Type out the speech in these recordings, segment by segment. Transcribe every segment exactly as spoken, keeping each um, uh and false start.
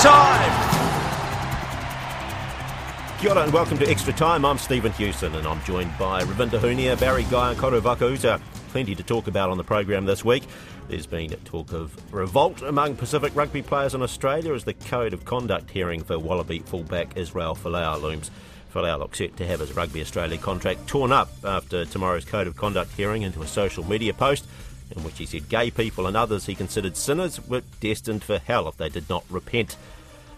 Time. Kia ora and welcome to Extra Time. I'm Stephen Hewson and I'm joined by Ravinda Hunia, Barry Guy and Koro Vakuza. Plenty to talk about on the programme this week. There's been talk of revolt among Pacific rugby players in Australia as the Code of Conduct hearing for Wallaby fullback Israel Folau looms. Folau looks set to have his Rugby Australia contract torn up after tomorrow's Code of Conduct hearing into a social media post in which he said gay people and others he considered sinners were destined for hell if they did not repent.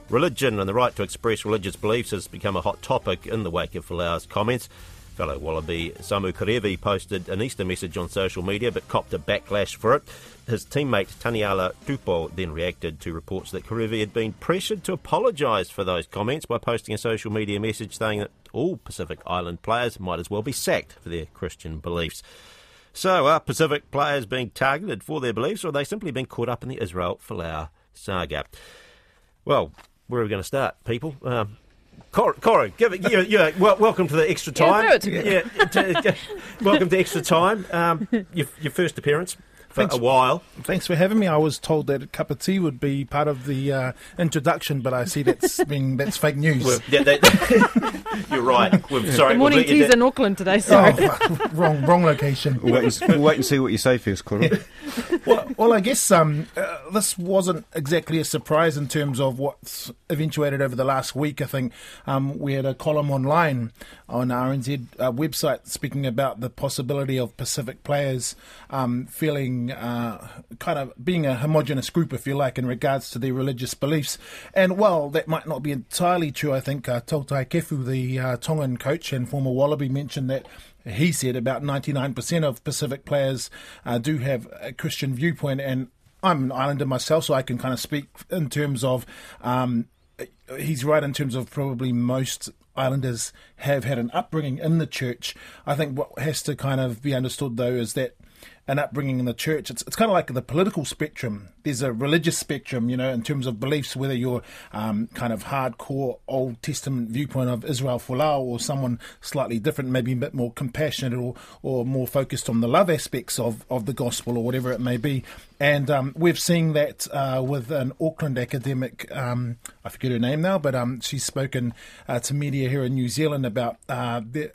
Religion and the right to express religious beliefs has become a hot topic in the wake of Folau's comments. Fellow Wallaby Samu Kerevi posted an Easter message on social media but copped a backlash for it. His teammate Taniela Tupou then reacted to reports that Kerevi had been pressured to apologise for those comments by posting a social media message saying that all Pacific Island players might as well be sacked for their Christian beliefs. So are Pacific players being targeted for their beliefs, or are they simply being caught up in the Israel Folau saga? Well, where are we going to start, people? Um, Cor- Coro, give it, you, you, well, welcome to the Extra Time. Yeah, it yeah to, uh, welcome to Extra Time. Um, your, your first appearance for thanks, a while. Thanks for having me. I was told that a cup of tea would be part of the uh, introduction, but I see that's been that's fake news. Well, yeah, that, you're right. We're, sorry, the morning we'll tea's in Auckland today, sorry. Oh, wrong, wrong location. We'll wait, and, we'll wait and see what you say first, Clara. Yeah. Well, well, I guess um, uh, this wasn't exactly a surprise in terms of what's eventuated over the last week. I think um, we had a column online on R N Z uh, website speaking about the possibility of Pacific players um, feeling uh, kind of being a homogenous group, if you like, in regards to their religious beliefs. And while that might not be entirely true, I think uh, Tautai Kefu, the The uh, Tongan coach and former Wallaby, mentioned that he said about ninety-nine percent of Pacific players uh, do have a Christian viewpoint, and I'm an islander myself, so I can kind of speak in terms of um, he's right in terms of probably most islanders have had an upbringing in the church. I think what has to kind of be understood, though, is that an upbringing in the church, it's it's kind of like the political spectrum. There's a religious spectrum, you know, in terms of beliefs, whether you're um, kind of hardcore Old Testament viewpoint of Israel Folau or someone slightly different, maybe a bit more compassionate or, or more focused on the love aspects of, of the gospel or whatever it may be. And um, we've seen that uh, with an Auckland academic, um, I forget her name now, but um, she's spoken uh, to media here in New Zealand about uh, the,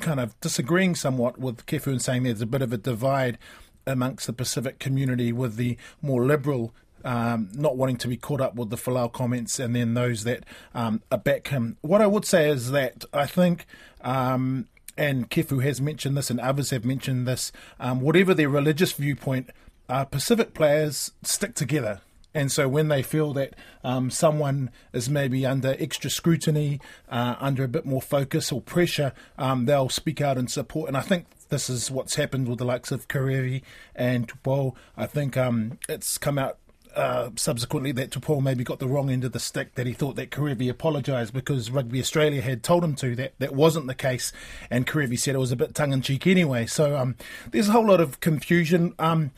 kind of disagreeing somewhat with Kefu and saying there's a bit of a divide amongst the Pacific community with the more liberal um, not wanting to be caught up with the Folau comments and then those that um, are back him. What I would say is that I think, um, and Kefu has mentioned this and others have mentioned this, um, whatever their religious viewpoint, Uh, Pacific players stick together, and so when they feel that um, someone is maybe under extra scrutiny, uh, under a bit more focus or pressure, um, they'll speak out in support. And I think this is what's happened with the likes of Kerevi and Tupou. I think um, it's come out Uh, subsequently that Tupou maybe got the wrong end of the stick, that he thought that Kerevi apologised because Rugby Australia had told him to, that that wasn't the case, and Kerevi said it was a bit tongue-in-cheek anyway. So um, there's a whole lot of confusion. Um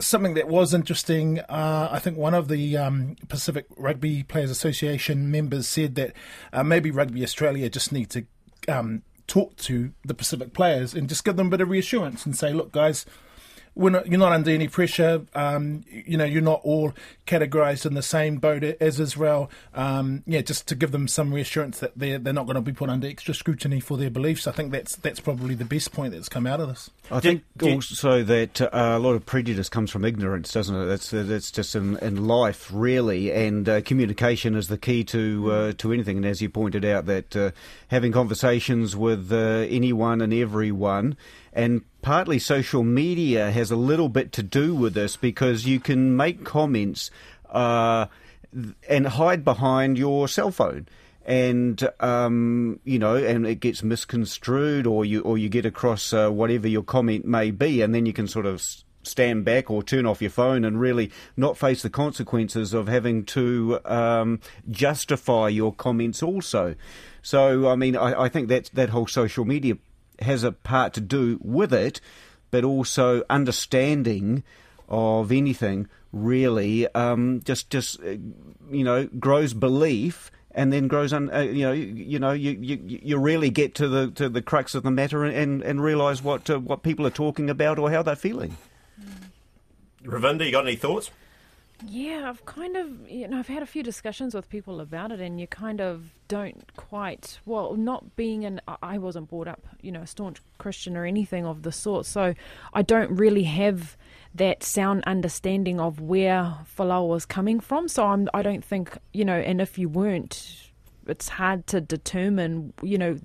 Something that was interesting, uh, I think one of the um, Pacific Rugby Players Association members said that uh, maybe Rugby Australia just need to um, talk to the Pacific players and just give them a bit of reassurance and say, look, guys, we're not, you're not under any pressure. Um, you know, you're not all categorised in the same boat as Israel. Um, yeah, just to give them some reassurance that they're they're not going to be put under extra scrutiny for their beliefs. I think that's that's probably the best point that's come out of this. I think also that uh, a lot of prejudice comes from ignorance, doesn't it? That's uh, that's just in, in life, really. And uh, communication is the key to uh, to anything. And as you pointed out, that uh, having conversations with uh, anyone and everyone. And partly social media has a little bit to do with this because you can make comments uh, and hide behind your cell phone. and um, you know, and it gets misconstrued, or you or you get across uh, whatever your comment may be, and then you can sort of stand back or turn off your phone and really not face the consequences of having to um, justify your comments also. So, I mean, I, I think that that whole social media has a part to do with it, but also understanding of anything really um, just just you know grows belief, and then grows un, uh, you know you, you know you, you you really get to the to the crux of the matter and and, and realise what uh, what people are talking about or how they're feeling. Ravinda, you got any thoughts? Yeah, I've kind of, you know, I've had a few discussions with people about it, and you kind of don't quite, well, not being an, I wasn't brought up, you know, a staunch Christian or anything of the sort, so I don't really have that sound understanding of where Folau was coming from, so I'm, I don't think, you know, and if you weren't, it's hard to determine, you know,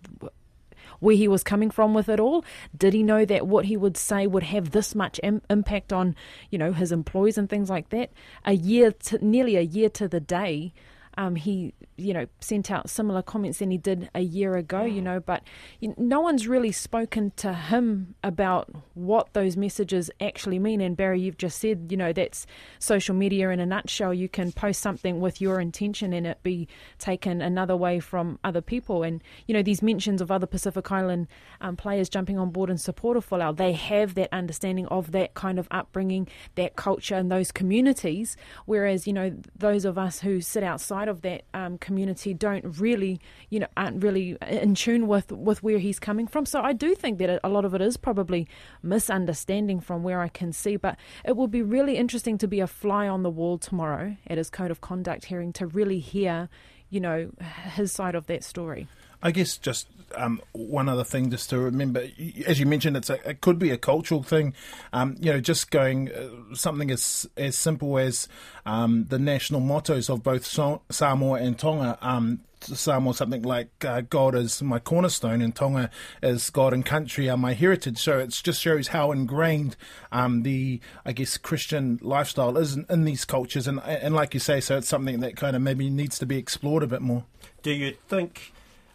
where he was coming from with it all. Did he know that what he would say would have this much im- impact on, you know, his employees and things like that? A year, to, nearly a year to the day, um, he, you know, sent out similar comments than he did a year ago, you know, but you know, no one's really spoken to him about what those messages actually mean. And Barry, you've just said, you know, that's social media in a nutshell. You can post something with your intention and it be taken another way from other people. And, you know, these mentions of other Pacific Island um, players jumping on board in support of Folau, they have that understanding of that kind of upbringing, that culture and those communities, whereas, you know, those of us who sit outside of that um, community don't really, you know, aren't really in tune with, with where he's coming from. So I do think that a lot of it is probably misunderstanding from where I can see, but it will be really interesting to be a fly on the wall tomorrow at his code of conduct hearing to really hear, you know, his side of that story. I guess just um, one other thing just to remember, as you mentioned, it's a, it could be a cultural thing. Um, you know, just going uh, something as as simple as um, the national mottos of both Samoa and Tonga. Um, Samoa, something like uh, God is my cornerstone, and Tonga is God and country are my heritage. So it just shows how ingrained um, the, I guess, Christian lifestyle is in, in these cultures. And, and like you say, so it's something that kind of maybe needs to be explored a bit more. Do you think...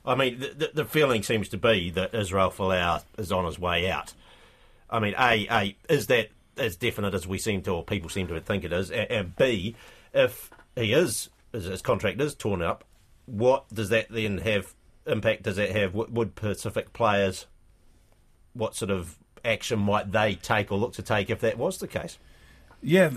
I mean, the, the feeling seems to be that Israel Folau is on his way out. I mean, A, A, is that as definite as we seem to, or people seem to think it is? And, and B, if he is, his contract is torn up, what does that then have, impact does that have? Would Pacific players, what sort of action might they take or look to take if that was the case? Yeah,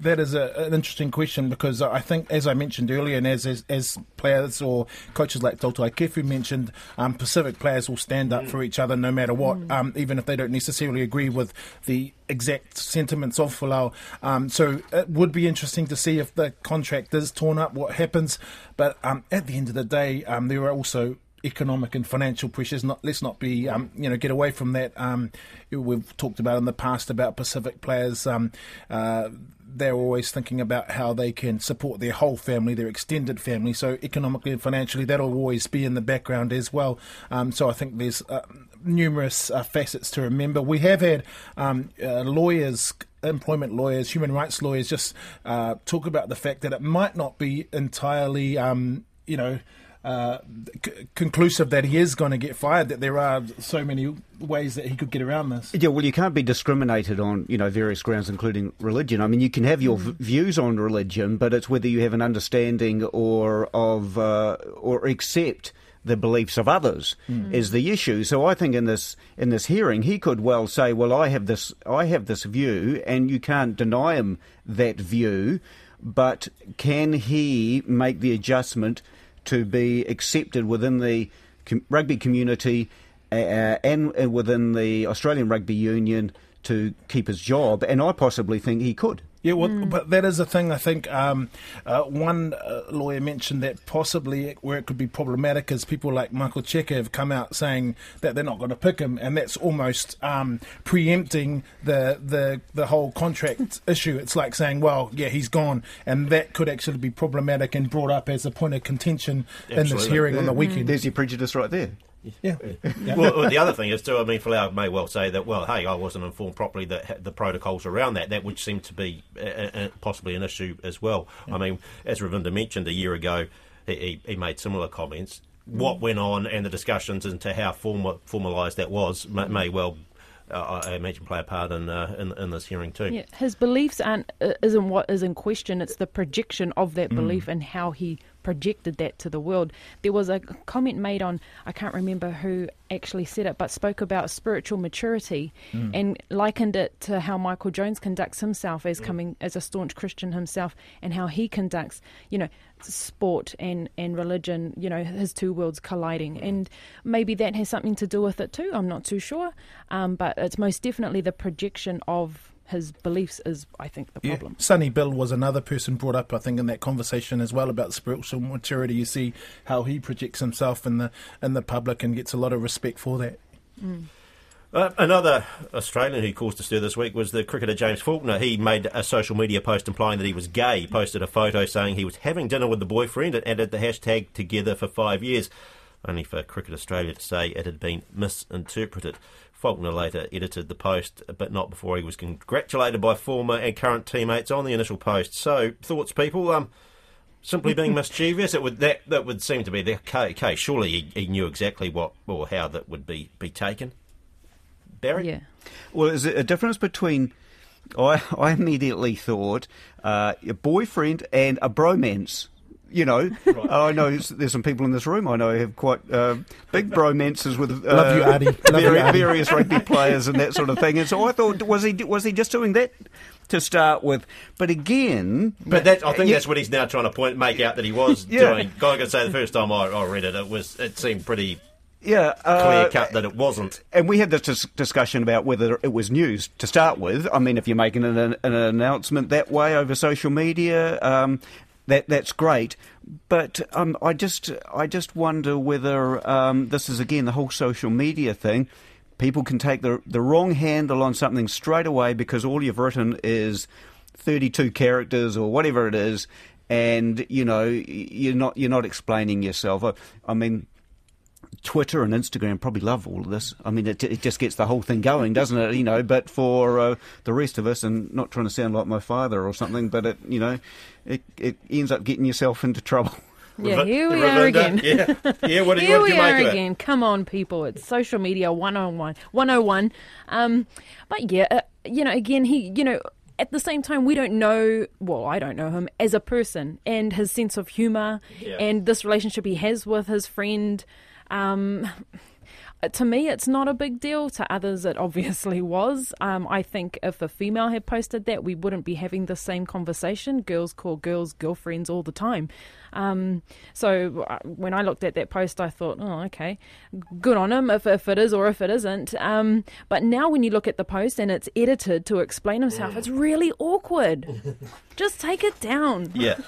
that is a, an interesting question, because I think, as I mentioned earlier, and as as, as players or coaches like Tautai Kefu mentioned, um, Pacific players will stand up mm. for each other no matter what, mm. um, even if they don't necessarily agree with the exact sentiments of Folau. Um, so it would be interesting to see if the contract is torn up, what happens. But um, at the end of the day, um, there are also economic and financial pressures. Not, let's not be, um, you know, get away from that. Um, we've talked about in the past about Pacific players. Um, uh, they're always thinking about how they can support their whole family, their extended family. So economically and financially, that'll always be in the background as well. Um, so I think there's uh, numerous uh, facets to remember. We have had um, uh, lawyers... employment lawyers, human rights lawyers, just uh, talk about the fact that it might not be entirely, um, you know, uh, c- conclusive that he is going to get fired, that there are so many ways that he could get around this. Yeah, well, you can't be discriminated on, you know, various grounds, including religion. I mean, you can have your v- views on religion, but it's whether you have an understanding or of uh, or accept the beliefs of others mm. is the issue. So I think in this in this hearing, he could well say, well, I have this I have this view, and you can't deny him that view, but can he make the adjustment to be accepted within the com- rugby community uh, and within the Australian Rugby Union to keep his job? And I possibly think he could. Yeah, well, mm. but that is the thing, I think. Um, uh, one uh, lawyer mentioned that possibly it, where it could be problematic is people like Michael Chekhov have come out saying that they're not going to pick him, and that's almost um, preempting the, the the whole contract issue. It's like saying, well, yeah, he's gone, and that could actually be problematic and brought up as a point of contention Absolutely. in this hearing yeah. on the weekend. There's your prejudice right there. Yeah. yeah. Well, the other thing is too, I mean, Folau may well say that, well, hey, I wasn't informed properly that the protocols around that, that would seem to be a, a, possibly an issue as well. Yeah. I mean, as Ravinda mentioned, a year ago, he, he made similar comments. What went on and the discussions into how formal, formalised that was may, may well, uh, I imagine, play a part in uh, in, in this hearing too. Yeah, his beliefs aren't isn't what is in question. It's the projection of that belief mm. and how he projected that to the world. There was a comment made on, I can't remember who actually said it, but spoke about spiritual maturity mm. and likened it to how Michael Jones conducts himself as mm. coming as a staunch Christian himself, and how he conducts, you know, sport and, and religion, you know, his two worlds colliding. Mm. And maybe that has something to do with it too, I'm not too sure. Um, but it's most definitely the projection of his beliefs is, I think, the problem. Yeah. Sonny Bill was another person brought up, I think, in that conversation as well about spiritual maturity. You see how he projects himself in the in the public and gets a lot of respect for that. Mm. Uh, another Australian who caused a stir this week was the cricketer James Faulkner. He made a social media post implying that he was gay. He posted a photo saying he was having dinner with the boyfriend and added the hashtag together for five years, only for Cricket Australia to say it had been misinterpreted. Faulkner later edited the post, but not before he was congratulated by former and current teammates on the initial post. So, thoughts, people? Um, simply being mischievous? It would that that would seem to be the case. Surely he, he knew exactly what or how that would be, be taken. Barry? Yeah. Well, is it a difference between... I, I immediately thought uh, a boyfriend and a bromance. You know, right. I know there's some people in this room I know have quite uh, big bromances with uh, Love you, various, various rugby players and that sort of thing. And so I thought, was he was he just doing that to start with? But again, but that I think yeah. that's what he's now trying to point make out that he was yeah. doing. I can say the first time I, I read it, it was it seemed pretty. Yeah, uh, clear cut that it wasn't. And we had this dis- discussion about whether it was news to start with. I mean, if you're making an, an announcement that way over social media, um, that that's great. But um, I just I just wonder whether um, this is, again, the whole social media thing. People can take the the wrong handle on something straight away because all you've written is thirty-two characters or whatever it is, and you know you're not you're not explaining yourself. I, I mean. Twitter and Instagram probably love all of this. I mean, it, it just gets the whole thing going, doesn't it? You know, but for uh, the rest of us, and not trying to sound like my father or something, but it, you know, it, it ends up getting yourself into trouble. Yeah, here we Ravinda. are again. Yeah, yeah what did, here what did we you make are of again. It? Come on, people! It's social media one oh one, one oh one. Um, but yeah, uh, you know, again, he, you know. At the same time, we don't know, well, I don't know him, as a person, and his sense of humour yeah. and this relationship he has with his friend. Um, to me, it's not a big deal. To others, it obviously was. Um, I think if a female had posted that, we wouldn't be having the same conversation. Girls call girls girlfriends all the time. Um, so when I looked at that post, I thought, oh, okay, good on him if, if it is or if it isn't. Um, but now when you look at the post and it's edited to explain himself, it's really awkward. Just take it down. Yeah.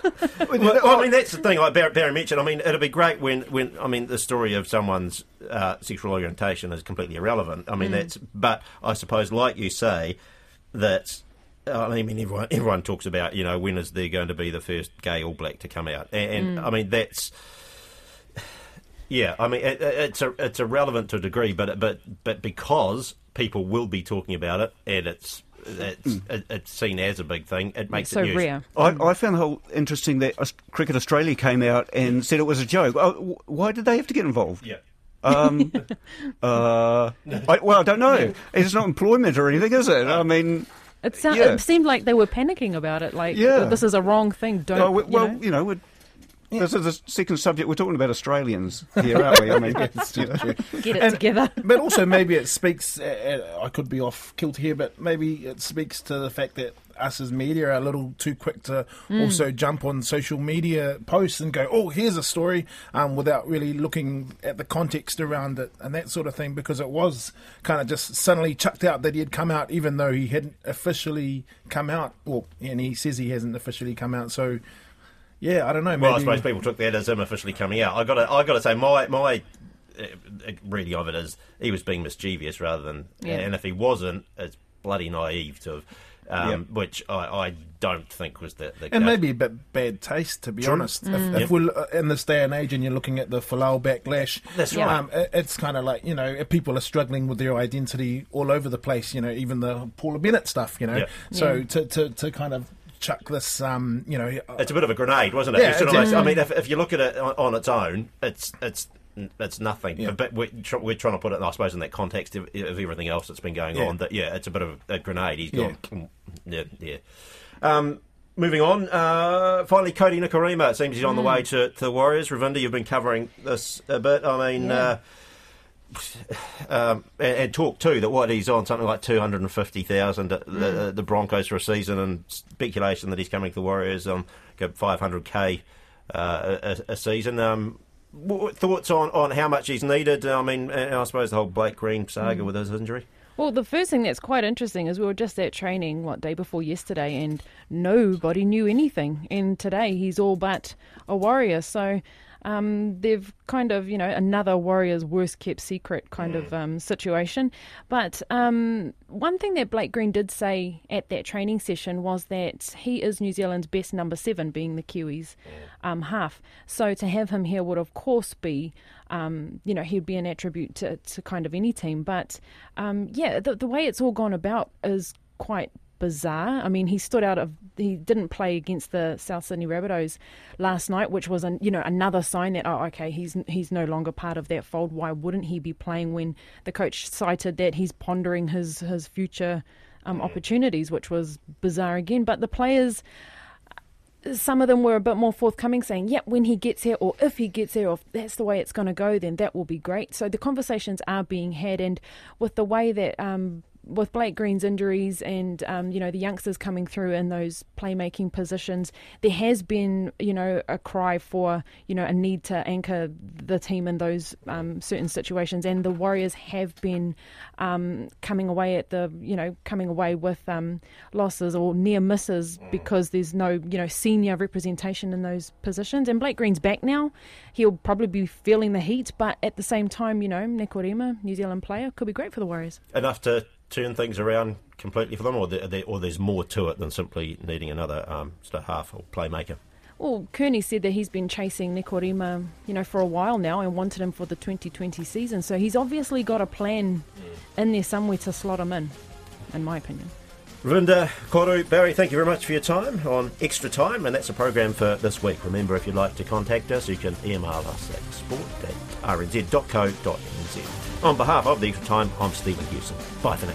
Well, I mean, that's the thing. Like Barry mentioned, I mean, it'd be great when, when I mean, the story of someone's uh, sexual orientation is completely irrelevant. I mean, mm. that's, but I suppose, like you say, that. I mean, everyone everyone talks about, you know, when is there going to be the first gay All Black to come out? And, and mm. I mean, that's, yeah, I mean, it, it's a, it's irrelevant to a degree, but but but because people will be talking about it, and it's it's, mm. it's seen as a big thing, it makes so it news. Rare. I, I found the whole interesting that Cricket Australia came out and said it was a joke. Oh, why did they have to get involved? Yeah. um, uh, I, well, I don't know. It's not employment or anything, is it? I mean... It, sound, yeah. it seemed like they were panicking about it, like, yeah. this is a wrong thing, don't... No, we, you well, know? you know, we're, yeah. this is the second subject. We're talking about Australians here, aren't we? I mean, yes, you know. Get it and, together. But also maybe it speaks, uh, I could be off kilt here, but maybe it speaks to the fact that us as media are a little too quick to mm. also jump on social media posts and go, oh, here's a story, um, without really looking at the context around it and that sort of thing, because it was kind of just suddenly chucked out that he had come out, even though he hadn't officially come out, or and he says he hasn't officially come out, so... Yeah, I don't know. Maybe... Well, I suppose people took that as him officially coming out. I got to, I got to say, my my reading of it is he was being mischievous rather than, yeah. and if he wasn't, it's bloody naive to have, um, yep. which I, I don't think was the. the and uh, maybe a bit bad taste, to be true. honest. Mm. If, if yep. we're in this day and age, and you're looking at the Folau backlash, that's right. Um, it, it's kind of like, you know, people are struggling with their identity all over the place. You know, even the Paula Bennett stuff. You know, yep. so yeah. to to to kind of. chuck this, um, you know... It's a bit of a grenade, wasn't it? Yeah, sort of like, I mean, if, if you look at it on, on its own, it's it's it's nothing. Yeah. But we're, tr- we're trying to put it, I suppose, in that context of, of everything else that's been going yeah. on. That yeah, it's a bit of a grenade. He's gone... Yeah, yeah. yeah. Um, moving on, uh, finally, Kodi Nikorima. It seems he's on mm. the way to, to the Warriors. Ravinda, you've been covering this a bit. I mean... Yeah. Uh, Um, and, and talk too that what he's on something like two hundred fifty thousand at mm. the, the Broncos for a season, and speculation that he's coming to the Warriors on um, five hundred k uh, a, a season. Um, thoughts on, on how much he's needed? I mean, and I suppose the whole Blake Green saga mm. with his injury. Well, the first thing that's quite interesting is we were just at training, what, day before yesterday, and nobody knew anything. And today he's all but a Warrior. So Um, they've kind of, you know, another Warriors worst-kept secret kind of um, situation. But um, one thing that Blake Green did say at that training session was that he is New Zealand's best number seven, being the Kiwis um, half. So to have him here would, of course, be, um, you know, he'd be an attribute to, to kind of any team. But, um, yeah, the, the way it's all gone about is quite bizarre. I mean, he stood out of he didn't play against the South Sydney Rabbitohs last night, which was an, you know another sign that oh okay he's he's no longer part of that fold. Why wouldn't he be playing when the coach cited that he's pondering his his future um, opportunities, which was bizarre again. But the players, some of them were a bit more forthcoming, saying, "Yep, yeah, when he gets here, or if he gets here, or if that's the way it's going to go, then that will be great." So the conversations are being had, and with the way that. Um, With Blake Green's injuries and, um, you know, the youngsters coming through in those playmaking positions, there has been, you know, a cry for, you know, a need to anchor the team in those um, certain situations. And the Warriors have been um, coming away at the, you know, coming away with um, losses or near misses because there's no, you know, senior representation in those positions. And Blake Green's back now. He'll probably be feeling the heat, but at the same time, you know, Nikorima, New Zealand player, could be great for the Warriors. Enough to turn things around completely for them, or, they, or there's more to it than simply needing another um, sort of half or playmaker? Well, Kearney said that he's been chasing Nikorima, you know, for a while now and wanted him for the twenty twenty season, so he's obviously got a plan yeah. in there somewhere to slot him in, in my opinion. Ravinda, Koru, Barry, thank you very much for your time on Extra Time, and that's the program for this week. Remember, if you'd like to contact us, you can email us at sport dot r n z dot co dot n z. On behalf of the Extra Time, I'm Stephen Hewson. Bye for now.